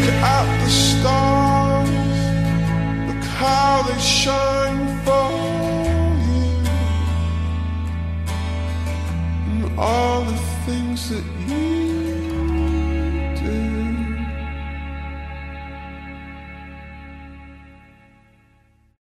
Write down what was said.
Look at the stars, look how they shine for you, and all the things that you